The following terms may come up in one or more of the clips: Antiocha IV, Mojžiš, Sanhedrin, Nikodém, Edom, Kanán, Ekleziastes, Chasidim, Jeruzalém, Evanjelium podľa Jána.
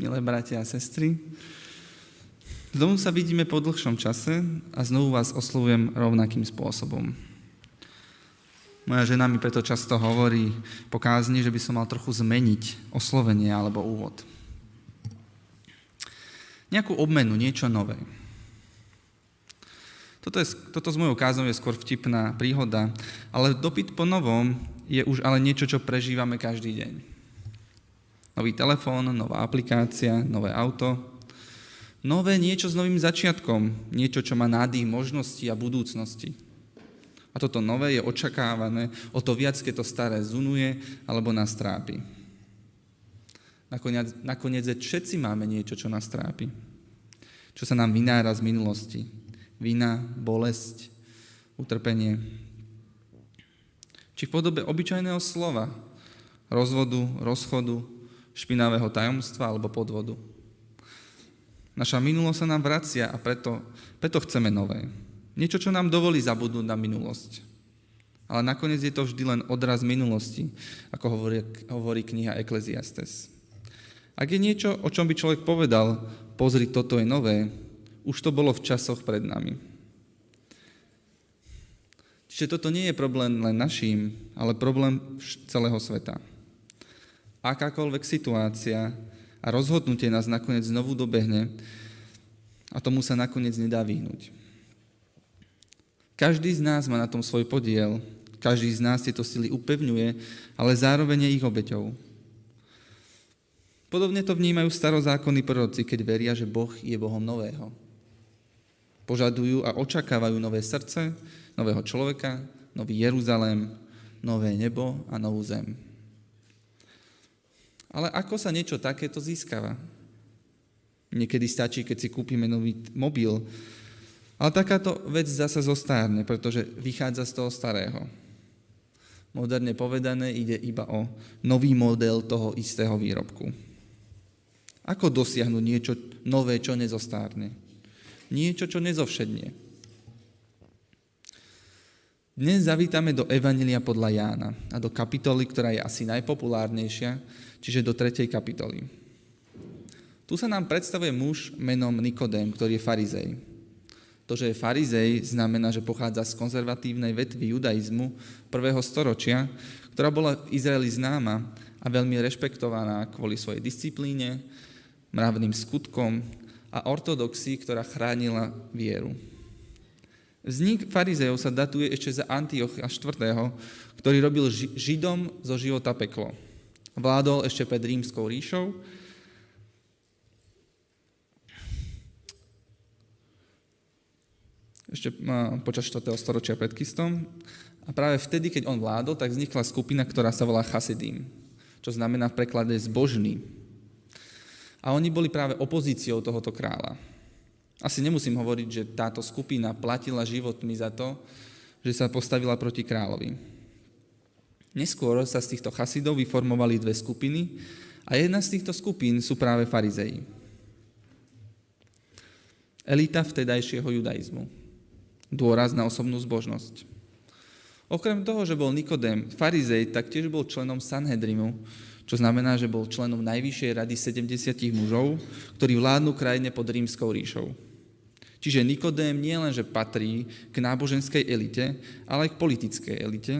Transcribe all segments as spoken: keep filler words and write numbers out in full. milé bratia a sestry. Znovu sa vidíme po dlhšom čase a znovu vás oslovujem rovnakým spôsobom. Moja žena mi preto často hovorí po kázni, že by som mal trochu zmeniť oslovenie alebo úvod. Nejakú obmenu, niečo nové. Toto, je, toto s mojou káznou je skôr vtipná príhoda, ale dopyt po novom je už ale niečo, čo prežívame každý deň. Nový telefón, nová aplikácia, nové auto, nové niečo s novým začiatkom, niečo, čo má nádych možnosti a budúcnosti. A toto nové je očakávané, o to viac, keď to staré zunuje alebo nás trápi. Nakoniec, nakoniec všetci máme niečo, čo nás trápi, čo sa nám vynára z minulosti. Vina, bolesť, utrpenie. Či v podobe obyčajného slova, rozvodu, rozchodu, špinavého tajomstva alebo podvodu. Naša minulosť sa nám vracia a preto, preto chceme nové. Niečo, čo nám dovolí zabudnúť na minulosť. Ale nakoniec je to vždy len odraz minulosti, ako hovorí, hovorí kniha Ekleziastes. Ak je niečo, o čom by človek povedal, pozri, toto je nové, už to bolo v časoch pred nami. Čiže toto nie je problém len naším, ale problém celého sveta. Akákoľvek situácia a rozhodnutie nás nakoniec znovu dobehne a tomu sa nakoniec nedá vyhnúť. Každý z nás má na tom svoj podiel, každý z nás tieto sily upevňuje, ale zároveň je ich obeťou. Podobne to vnímajú starozákonní proroci, keď veria, že Boh je Bohom nového. Požadujú a očakávajú nové srdce, nového človeka, nový Jeruzalém, nové nebo a novú zem. Ale ako sa niečo takéto získava? Niekedy stačí, keď si kúpime nový mobil, ale takáto vec zasa zostárne, pretože vychádza z toho starého. Moderne povedané, ide iba o nový model toho istého výrobku. Ako dosiahnuť niečo nové, čo nezostárne? Niečo, čo nezovšednie. Dnes zavítame do Evanjelia podľa Jána a do kapitoly, ktorá je asi najpopulárnejšia, čiže do tretej kapitoly. Tu sa nám predstavuje muž menom Nikodém, ktorý je farizej. To, že je farizej, znamená, že pochádza z konzervatívnej vetvy judaizmu prvého storočia, ktorá bola v Izraeli známa a veľmi rešpektovaná kvôli svojej disciplíne, mravným skutkom a ortodoxii, ktorá chránila vieru. Vznik farizejov sa datuje ešte za Antiocha štvrtého, ktorý robil Židom zo života peklo. Vládol ešte pred rímskou ríšou. Ešte počas štvrtého storočia pred Kristom. A práve vtedy, keď on vládol, tak vznikla skupina, ktorá sa volá Chasidim, čo znamená v preklade zbožný. A oni boli práve opozíciou tohoto kráľa. Asi nemusím hovoriť, že táto skupina platila životmi za to, že sa postavila proti kráľovi. Neskôr sa z týchto chasidov vyformovali dve skupiny a jedna z týchto skupín sú práve farizeji. Elita vtedajšieho judaizmu. Dôraz na osobnú zbožnosť. Okrem toho, že bol Nikodém farizej, tak tiež bol členom Sanhedrinu, čo znamená, že bol členom najvyššej rady sedemdesiatich mužov, ktorí vládnu krajine pod rímskou ríšou. Čiže Nikodém nie len, že patrí k náboženskej elite, ale aj k politickej elite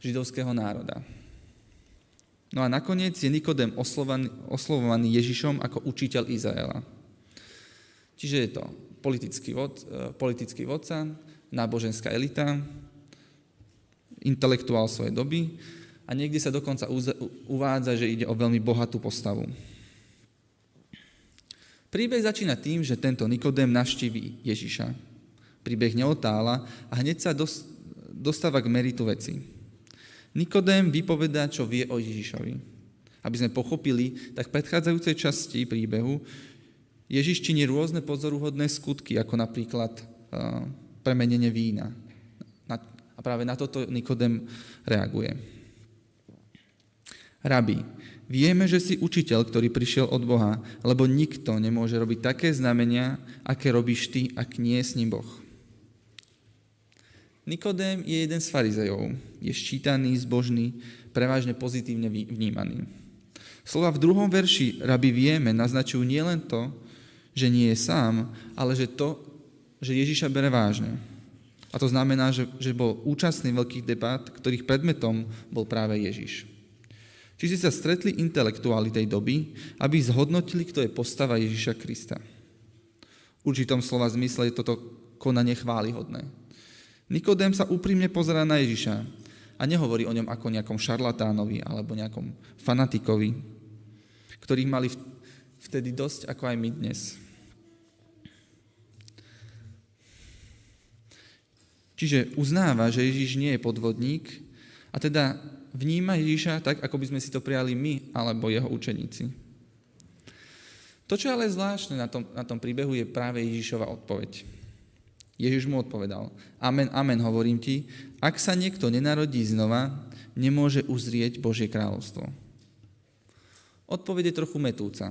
židovského národa. No a nakoniec je Nikodém oslovan, oslovovaný Ježišom ako učiteľ Izraela. Čiže je to politický, vod, politický vodca, náboženská elita, intelektuál svojej doby a niekde sa dokonca uvádza, že ide o veľmi bohatú postavu. Príbeh začína tým, že tento Nikodém navštíví Ježiša. Príbeh neotála a hneď sa dostáva k meritu veci. Nikodém vypovedá, čo vie o Ježišovi. Aby sme pochopili, tak v predchádzajúcej časti príbehu Ježiš činí rôzne pozoruhodné skutky, ako napríklad uh, premenenie vína. A práve na toto Nikodém reaguje. Rabi, vieme, že si učiteľ, ktorý prišiel od Boha, lebo nikto nemôže robiť také znamenia, aké robíš ty, ak nie je s ním Boh. Nikodém je jeden z farizejov. Je ščítaný, zbožný, prevažne pozitívne vnímaný. Slova v druhom verši rabi vieme naznačujú nielen to, že nie je sám, ale že to, že Ježiša bere vážne. A to znamená, že, že bol účastný veľkých debát, ktorých predmetom bol práve Ježiš. Čiže sa stretli intelektuáli tej doby, aby zhodnotili, kto je postava Ježiša Krista. V určitom slova zmysle je toto konanie chválihodné. Nikodém sa úprimne pozerá na Ježiša a nehovorí o ňom ako nejakom šarlatánovi alebo nejakom fanatikovi, ktorých mali vtedy dosť, ako aj my dnes. Čiže uznáva, že Ježiš nie je podvodník a teda vníma Ježiša tak, ako by sme si to prijali my alebo jeho učeníci. To, čo je ale zvláštne na tom, na tom príbehu, je práve Ježišova odpoveď. Ježiš mu odpovedal: Amen, amen, hovorím ti, ak sa niekto nenarodí znova, nemôže uzrieť Božie kráľovstvo. Odpoveď je trochu mätúca.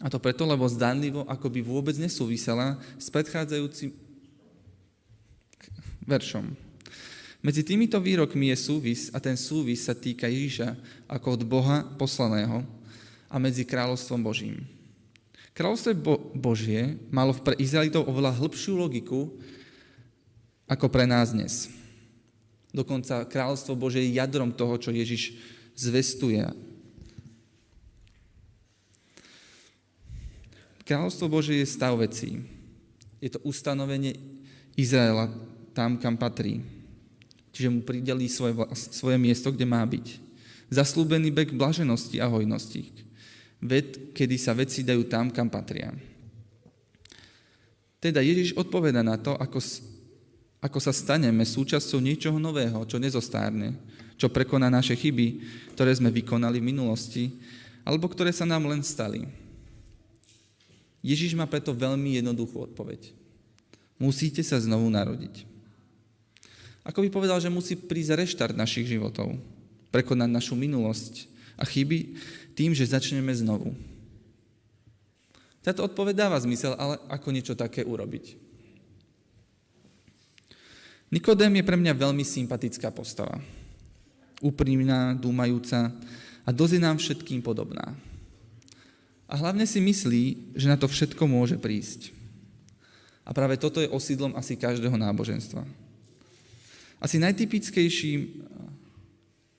A to preto, lebo zdanlivo, ako by vôbec nesúvisela s predchádzajúcim veršom. Medzi týmito výrokmi je súvis a ten súvis sa týka Ježiša ako od Boha poslaného a medzi kráľovstvom Božím. Kráľovstvo Bo- Božie malo pre Izraelitov oveľa hĺbšiu logiku ako pre nás dnes. Dokonca kráľovstvo Božie je jadrom toho, čo Ježiš zvestuje. Kráľovstvo Božie je stav vecí. Je to ustanovenie Izraela tam, kam patrí. Čiže mu pridelí svoje, svoje miesto, kde má byť. Zaslúbený bek blaženosti a hojnosti, ved, kedy sa veci dajú tam, kam patria. Teda Ježiš odpoveda na to, ako, ako sa staneme súčasťou niečoho nového, čo nezostárne, čo prekoná naše chyby, ktoré sme vykonali v minulosti, alebo ktoré sa nám len stali. Ježiš má preto veľmi jednoduchú odpoveď. Musíte sa znovu narodiť. Ako by povedal, že musí prísť reštart našich životov, prekonať našu minulosť a chyby tým, že začneme znovu. Táto odpoveď dáva zmysel, ale ako niečo také urobiť. Nikodém je pre mňa veľmi sympatická postava. Úprimná, dúmajúca a dosť je nám všetkým podobná. A hlavne si myslí, že na to všetko môže prísť. A práve toto je osídlom asi každého náboženstva. Asi najtypickejším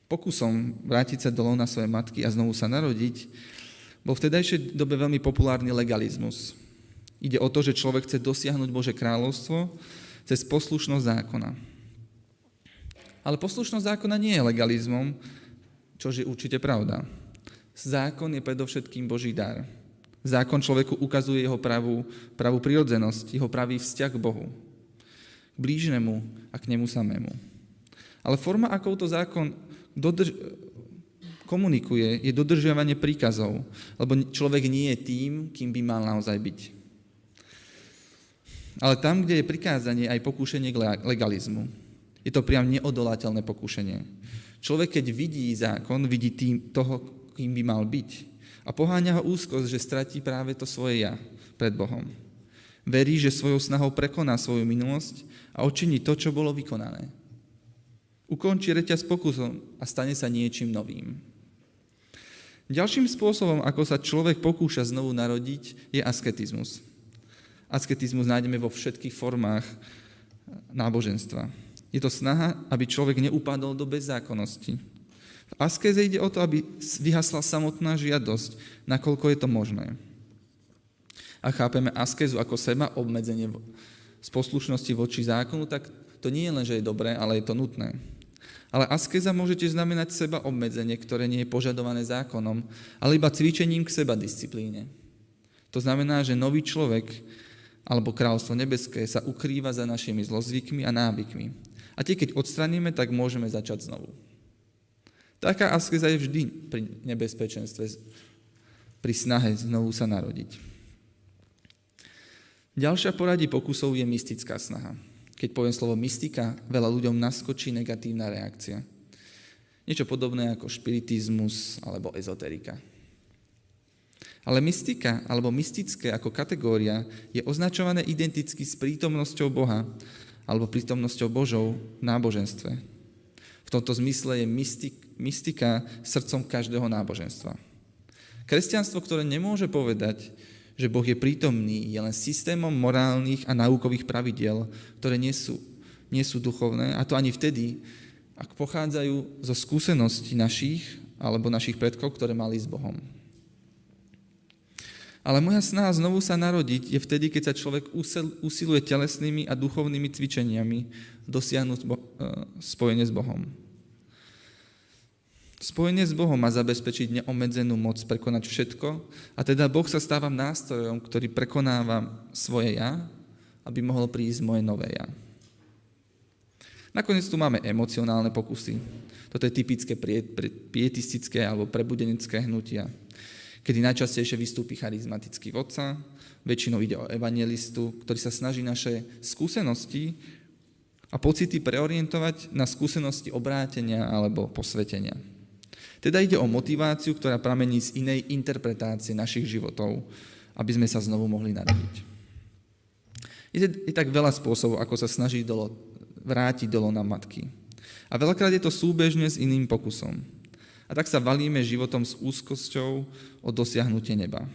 pokusom vrátiť sa do lona svojej matky a znovu sa narodiť bol v vtedajšej dobe veľmi populárny legalizmus. Ide o to, že človek chce dosiahnuť Božie kráľovstvo cez poslušnosť zákona. Ale poslušnosť zákona nie je legalizmom, čo je určite pravda. Zákon je predovšetkým Boží dar. Zákon človeku ukazuje jeho pravú, pravú prirodzenosť, jeho pravý vzťah k Bohu, k blížnemu a k nemu samému. Ale forma, akou to zákon dodrž- komunikuje, je dodržiavanie príkazov, lebo človek nie je tým, kým by mal naozaj byť. Ale tam, kde je prikázanie, aj pokúšenie k legalizmu. Je to priam neodolateľné pokúšenie. Človek, keď vidí zákon, vidí tým toho, kým by mal byť. A poháňa ho úzkosť, že stratí práve to svoje ja pred Bohom. Verí, že svojou snahou prekoná svoju minulosť a odčiní to, čo bolo vykonané. Ukončí reťaz pokusom a stane sa niečím novým. Ďalším spôsobom, ako sa človek pokúša znovu narodiť, je asketizmus. Asketizmus nájdeme vo všetkých formách náboženstva. Je to snaha, aby človek neupadol do bezzákonnosti. V askéze ide o to, aby vyhasla samotná žiadosť, nakoľko je to možné. A chápeme askézu ako seba obmedzenie z poslušnosti voči zákonu, tak to nie je len, že je dobré, ale je to nutné. Ale askéza môže tiež znamenať seba obmedzenie, ktoré nie je požadované zákonom, ale iba cvičením k seba disciplíne. To znamená, že nový človek alebo kráľstvo nebeské sa ukrýva za našimi zlozvykmi a návykmi. A tie, keď odstraníme, tak môžeme začať znovu. Taká askéza je vždy pri nebezpečenstve, pri snahe znovu sa narodiť. Ďalšia poradí pokusov je mystická snaha. Keď poviem slovo mystika, veľa ľuďom naskočí negatívna reakcia. Niečo podobné ako špiritizmus alebo ezoterika. Ale mystika alebo mystické ako kategória je označované identicky s prítomnosťou Boha alebo prítomnosťou Božou v náboženstve. V tomto zmysle je mystik mystika srdcom každého náboženstva. Kresťanstvo, ktoré nemôže povedať, že Boh je prítomný, je len systémom morálnych a naukových pravidiel, ktoré nie sú, nie sú duchovné, a to ani vtedy, ak pochádzajú zo skúseností našich alebo našich predkov, ktoré mali s Bohom. Ale moja snaha znovu sa narodiť je vtedy, keď sa človek usiluje telesnými a duchovnými cvičeniami dosiahnuť spojenie s Bohom. Spojenie s Bohom má zabezpečiť neobmedzenú moc prekonať všetko, a teda Boh sa stáva nástrojom, ktorý prekonáva svoje ja, aby mohol prísť moje nové ja. Nakoniec tu máme emocionálne pokusy. Toto je typické pietistické alebo prebudenecké hnutia, kedy najčastejšie vystúpi charizmatický vodca, väčšinou ide o evanjelistu, ktorý sa snaží naše skúsenosti a pocity preorientovať na skúsenosti obrátenia alebo posvetenia. Teda ide o motiváciu, ktorá pramení z inej interpretácie našich životov, aby sme sa znovu mohli narodiť. Je tak veľa spôsobov, ako sa snaží dolo, vrátiť do lona matky. A veľakrát je to súbežne s iným pokusom. A tak sa valíme životom s úzkosťou o dosiahnutie neba.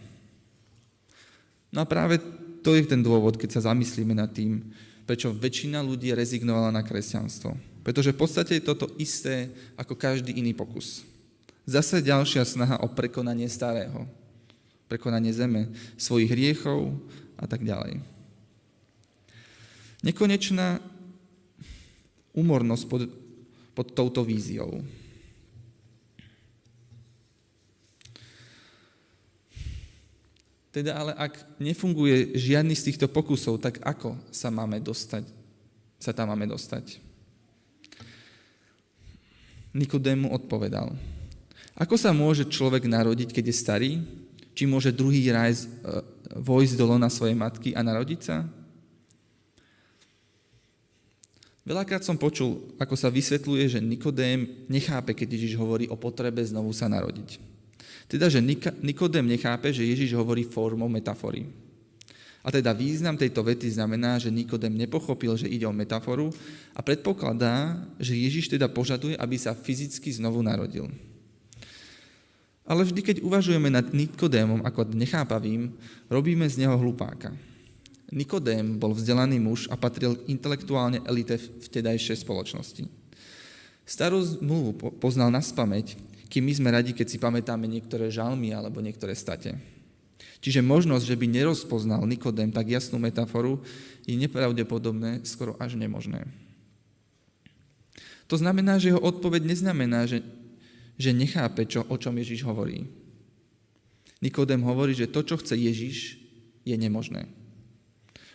No a práve to je ten dôvod, keď sa zamyslíme nad tým, prečo väčšina ľudí rezignovala na kresťanstvo. Pretože v podstate je toto isté ako každý iný pokus. Zase ďalšia snaha o prekonanie starého, prekonanie zeme, svojich hriechov a tak ďalej. Nekonečná úmornosť pod, pod touto víziou. Teda ale ak nefunguje žiadny z týchto pokusov, tak ako sa máme dostať? Sa tam máme dostať? Nikodému odpovedal: ako sa môže človek narodiť, keď je starý? Či môže druhý raz vojsť do lona svojej matky a narodiť sa? Veľakrát som počul, ako sa vysvetľuje, že Nikodém nechápe, keď Ježiš hovorí o potrebe znovu sa narodiť. Teda, že Nikodém nechápe, že Ježiš hovorí formou metafory. A teda význam tejto vety znamená, že Nikodém nepochopil, že ide o metaforu, a predpokladá, že Ježiš teda požaduje, aby sa fyzicky znovu narodil. Ale vždy, keď uvažujeme nad Nikodémom ako nechápavým, robíme z neho hlupáka. Nikodém bol vzdelaný muž a patril k intelektuálnej elite vtedajšej spoločnosti. Starú zmluvu poznal naspamäť, kým my sme radi, keď si pamätáme niektoré žalmy alebo niektoré state. Čiže možnosť, že by nerozpoznal Nikodém tak jasnú metaforu, je nepravdepodobné, skoro až nemožné. To znamená, že jeho odpoveď neznamená, že, že nechápe, čo, o čom Ježiš hovorí. Nikodém hovorí, že to, čo chce Ježiš, je nemožné.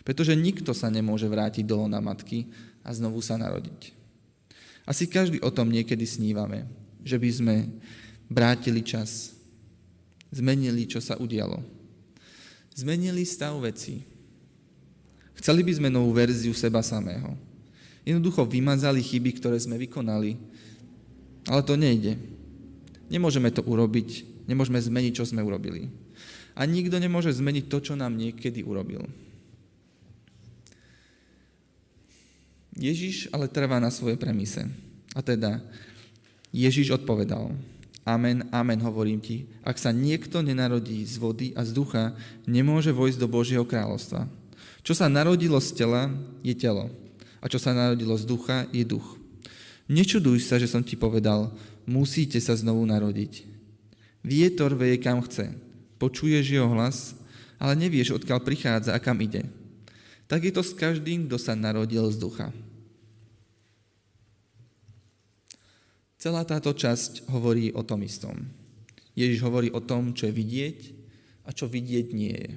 Pretože nikto sa nemôže vrátiť do lona matky a znovu sa narodiť. Asi každý o tom niekedy snívame, že by sme vrátili čas, zmenili, čo sa udialo. Zmenili stav veci. Chceli by sme novú verziu seba samého. Jednoducho vymazali chyby, ktoré sme vykonali, ale to nejde. Nemôžeme to urobiť, nemôžeme zmeniť, čo sme urobili. A nikto nemôže zmeniť to, čo nám niekedy urobil. Ježiš ale trvá na svojej premise. A teda Ježiš odpovedal: amen, amen, hovorím ti, ak sa niekto nenarodí z vody a z ducha, nemôže vojsť do Božieho kráľovstva. Čo sa narodilo z tela, je telo. A čo sa narodilo z ducha, je duch. Nečuduj sa, že som ti povedal, musíte sa znovu narodiť. Vietor veje kam chce, počuješ jeho hlas, ale nevieš, odkiaľ prichádza a kam ide. Tak je to s každým, kto sa narodil z ducha. Celá táto časť hovorí o tom istom. Ježiš hovorí o tom, čo je vidieť a čo vidieť nie je.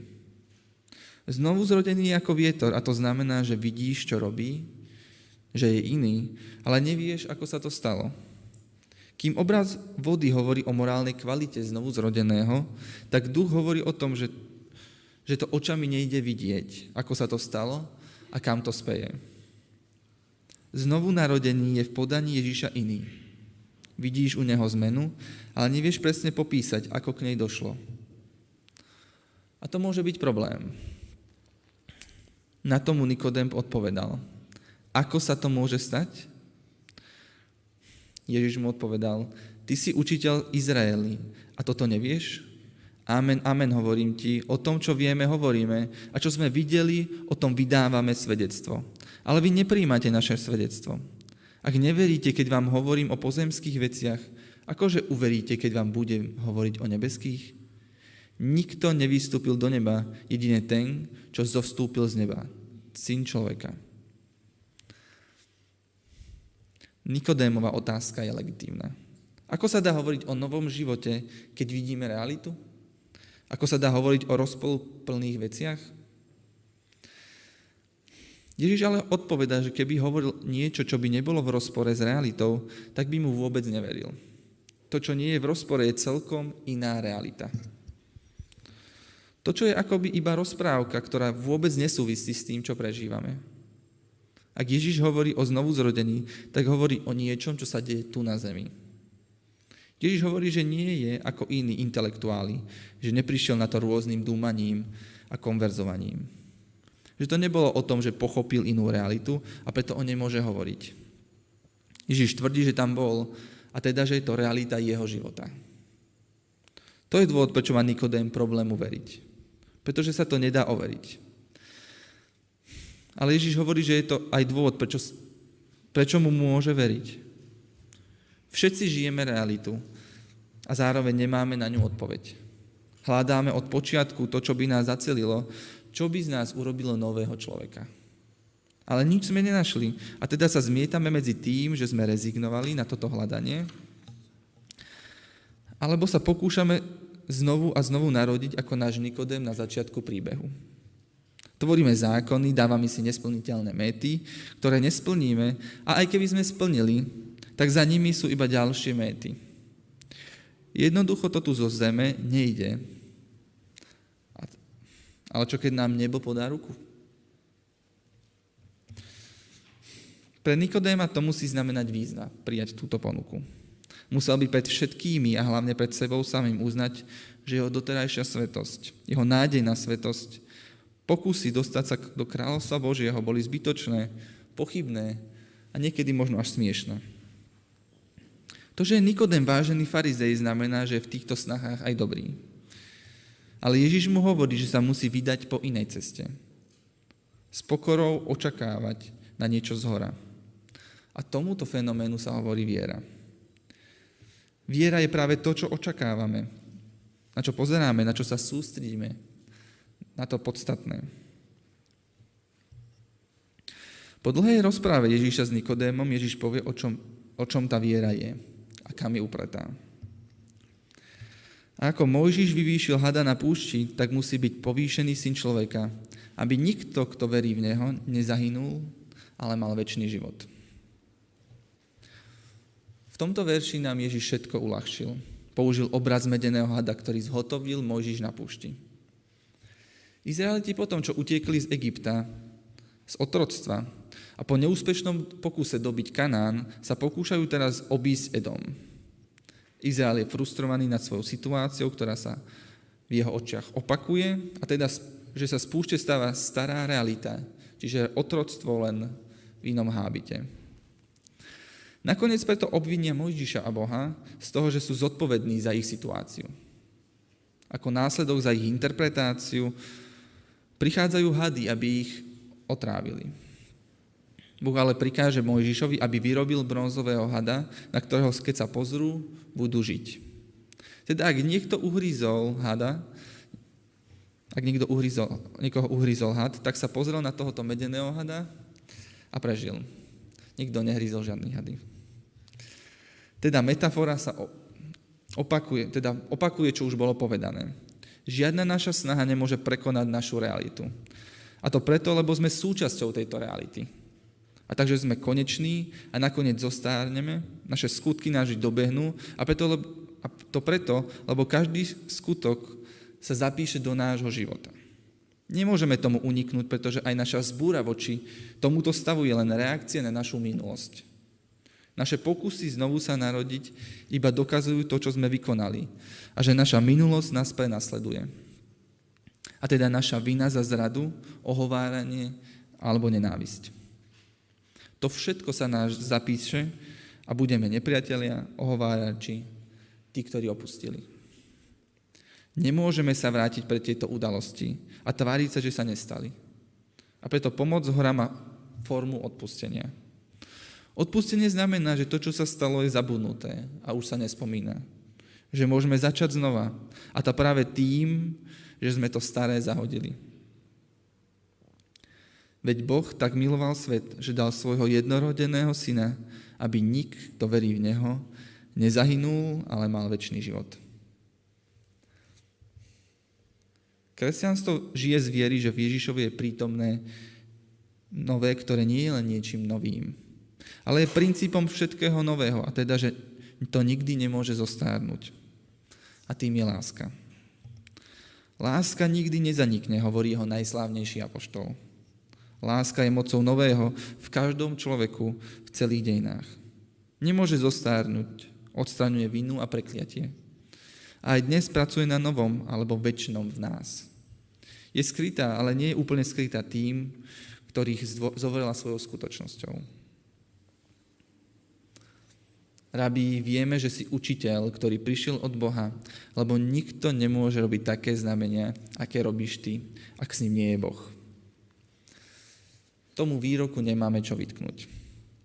Znovu zrodený je ako vietor, a to znamená, že vidíš, čo robí, že je iný, ale nevieš, ako sa to stalo. Kým obraz vody hovorí o morálnej kvalite znovu zrodeného, tak duch hovorí o tom, že, že to očami nejde vidieť, ako sa to stalo a kam to speje. Znovu narodený je v podaní Ježiša iný. Vidíš u neho zmenu, ale nevieš presne popísať, ako k nej došlo. A to môže byť problém. Na tomu Nikodém odpovedal: ako sa to môže stať? Ježiš mu odpovedal: Ty si učiteľ Izraeli a toto nevieš? Amen, amen, hovorím ti, o tom, čo vieme, hovoríme a čo sme videli, o tom vydávame svedectvo. Ale vy neprijímate naše svedectvo. Ak neveríte, keď vám hovorím o pozemských veciach, akože uveríte, keď vám budem hovoriť o nebeských? Nikto nevystúpil do neba, jedine ten, čo zostúpil z neba, Syn človeka. Nikodémova otázka je legitímna. Ako sa dá hovoriť o novom živote, keď vidíme realitu? Ako sa dá hovoriť o rozporuplných veciach? Ježiš ale odpovedá, že keby hovoril niečo, čo by nebolo v rozpore s realitou, tak by mu vôbec neveril. To, čo nie je v rozpore, je celkom iná realita. To, čo je akoby iba rozprávka, ktorá vôbec nesúvisí s tým, čo prežívame. Ak Ježiš hovorí o znovuzrodení, tak hovorí o niečom, čo sa deje tu na zemi. Ježiš hovorí, že nie je ako iní intelektuáli, že neprišiel na to rôznym dúmaním a konverzovaním. Že to nebolo o tom, že pochopil inú realitu a preto o nej môže hovoriť. Ježiš tvrdí, že tam bol a teda, že je to realita jeho života. To je dôvod, prečo má Nikodém problém uveriť. Pretože sa to nedá overiť. Ale Ježiš hovorí, že je to aj dôvod, prečo, prečo mu môže veriť. Všetci žijeme realitu a zároveň nemáme na ňu odpoveď. Hľadáme od počiatku to, čo by nás zacelilo, čo by z nás urobilo nového človeka. Ale nič sme nenašli a teda sa zmietame medzi tým, že sme rezignovali na toto hľadanie, alebo sa pokúšame znovu a znovu narodiť ako náš Nikodém na začiatku príbehu. Tvoríme zákony, dávame si nesplniteľné mety, ktoré nesplníme a aj keby sme splnili, tak za nimi sú iba ďalšie méty. Jednoducho to tu zo zeme nejde. Ale čo keď nám nebo podá ruku? Pre Nikodéma to musí znamenať výzva prijať túto ponuku. Musel by pred všetkými a hlavne pred sebou samým uznať, že jeho doterajšia svetosť, jeho nádej na svetosť, pokusy dostať sa do kráľovstva Božieho boli zbytočné, pochybné a niekedy možno až smiešné. To, že je Nikodém vážený farizej, znamená, že je v týchto snahách aj dobrý. Ale Ježiš mu hovorí, že sa musí vydať po inej ceste. S pokorou očakávať na niečo zhora. A tomuto fenoménu sa hovorí viera. Viera je práve to, čo očakávame, na čo pozeráme, na čo sa sústredíme, na to podstatné. Po dlhej rozprave Ježiša s Nikodémom Ježiš povie, o čom, o čom tá viera je. A kam je upratá. A ako Mojžiš vyvýšil hada na púšti, tak musí byť povýšený Syn človeka, aby nikto, kto verí v neho, nezahynul, ale mal večný život. V tomto verši nám Ježiš všetko uľahčil. Použil obraz medeného hada, ktorý zhotovil Mojžiš na púšti. Izraeliti potom, čo utiekli z Egypta, z otroctva, a po neúspešnom pokuse dobyť Kanán sa pokúšajú teraz obísť Edom. Izrael je frustrovaný nad svojou situáciou, ktorá sa v jeho očiach opakuje, a teda, že sa z púšte stáva stará realita, čiže otroctvo len v inom hábite. Nakoniec preto obvinia Mojžiša a Boha z toho, že sú zodpovední za ich situáciu. Ako následok za ich interpretáciu prichádzajú hady, aby ich otrávili. Boh ale prikáže Mojžišovi, aby vyrobil bronzového hada, na ktorého, keď sa pozrú, budú žiť. Teda ak niekto uhryzol hada, ak niekto uhryzol, niekoho uhryzol had, tak sa pozrel na tohoto medeného hada a prežil. Nikto nehryzol žiadny hady. Teda metafora sa opakuje, teda opakuje, čo už bolo povedané. Žiadna naša snaha nemôže prekonať našu realitu. A to preto, lebo sme súčasťou tejto reality. A takže sme koneční a nakoniec zostárneme, naše skutky náži dobehnú a, preto, lebo, a to preto, lebo každý skutok sa zapíše do nášho života. Nemôžeme tomu uniknúť, pretože aj naša zbúra voči tomuto stavu je len reakcia na našu minulosť. Naše pokusy znovu sa narodiť iba dokazujú to, čo sme vykonali a že naša minulosť nás prenasleduje. A teda naša vina za zradu, ohováranie alebo nenávisť. To všetko sa nás zapíše a budeme nepriatelia, ohovárači tí, ktorí opustili. Nemôžeme sa vrátiť pred tieto udalosti a tváriť sa, že sa nestali. A preto pomoc hora má formu odpustenia. Odpustenie znamená, že to, čo sa stalo, je zabudnuté a už sa nespomína. Že môžeme začať znova. A to práve tým, že sme to staré zahodili. Veď Boh tak miloval svet, že dal svojho jednorodeného syna, aby nik, kto verí v neho, nezahynul, ale mal večný život. Kresťanstvo žije z viery, že v Ježišovi je prítomné nové, ktoré nie je len niečím novým, ale je princípom všetkého nového, a teda, že to nikdy nemôže zostárnuť. A tým je láska. Láska nikdy nezanikne, hovorí ho najslávnejší apoštol. Láska je mocou nového v každom človeku v celých dejinách. Nemôže zostárnuť, odstraňuje vinu a prekliatie. A aj dnes pracuje na novom alebo večnom v nás. Je skrytá, ale nie je úplne skrytá tým, ktorých zovrela svojou skutočnosťou. Rabí, vieme, že si učiteľ, ktorý prišiel od Boha, lebo nikto nemôže robiť také znamenia, aké robíš ty, ak s ním nie je Boh. Tomu výroku nemáme čo vytknúť.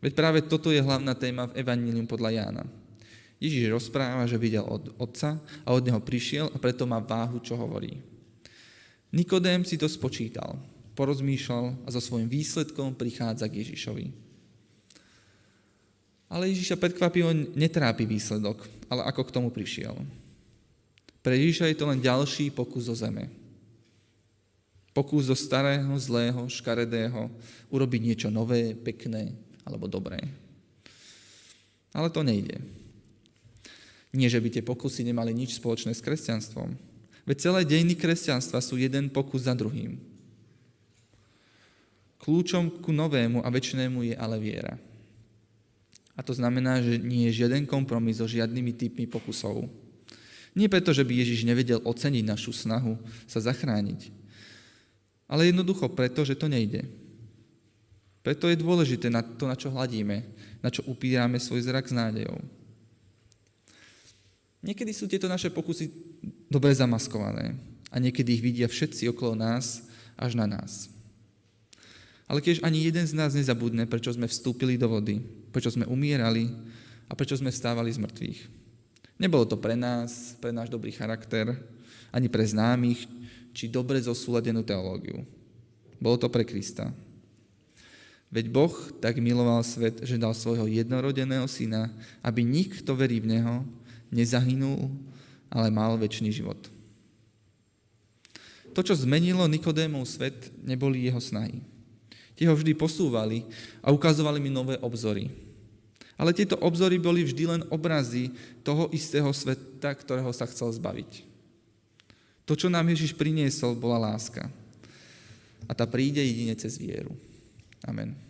Veď práve toto je hlavná téma v Evanjelium podľa Jána. Ježiš rozpráva, že videl od Otca a od neho prišiel, a preto má váhu, čo hovorí. Nikodém si to spočítal, porozmýšľal a so svojím výsledkom prichádza k Ježišovi. Ale Ježiša prekvapivo netrápi výsledok, ale ako k tomu prišiel. Pre Ježiša je to len ďalší pokus zo zeme. Pokus zo starého, zlého, škaredého, urobiť niečo nové, pekné alebo dobré. Ale to nejde. Nie, že by tie pokusy nemali nič spoločné s kresťanstvom. Veď celé dejiny kresťanstva sú jeden pokus za druhým. Kľúčom ku novému a večnému je ale viera. A to znamená, že nie je žiaden kompromis so žiadnymi typmi pokusov. Nie preto, že by Ježiš nevedel oceniť našu snahu sa zachrániť, ale jednoducho preto, že to nejde. Preto je dôležité na to, na čo hladíme, na čo upírame svoj zrak s nádejou. Niekedy sú tieto naše pokusy dobre zamaskované a niekedy ich vidia všetci okolo nás až na nás. Ale keď ani jeden z nás nezabudne, prečo sme vstúpili do vody, prečo sme umierali a prečo sme vstávali z mŕtvych. Nebolo to pre nás, pre náš dobrý charakter, ani pre známych, či dobre zosúladenú teológiu. Bolo to pre Krista. Veď Boh tak miloval svet, že dal svojho jednorodeného syna, aby nik, kto verí v neho, nezahynul, ale mal večný život. To, čo zmenilo Nikodémov svet, neboli jeho snahy. Tie ho vždy posúvali a ukazovali mi nové obzory. Ale tieto obzory boli vždy len obrazy toho istého sveta, ktorého sa chcel zbaviť. To, čo nám Ježiš priniesol, bola láska. A tá príde jedine cez vieru. Amen.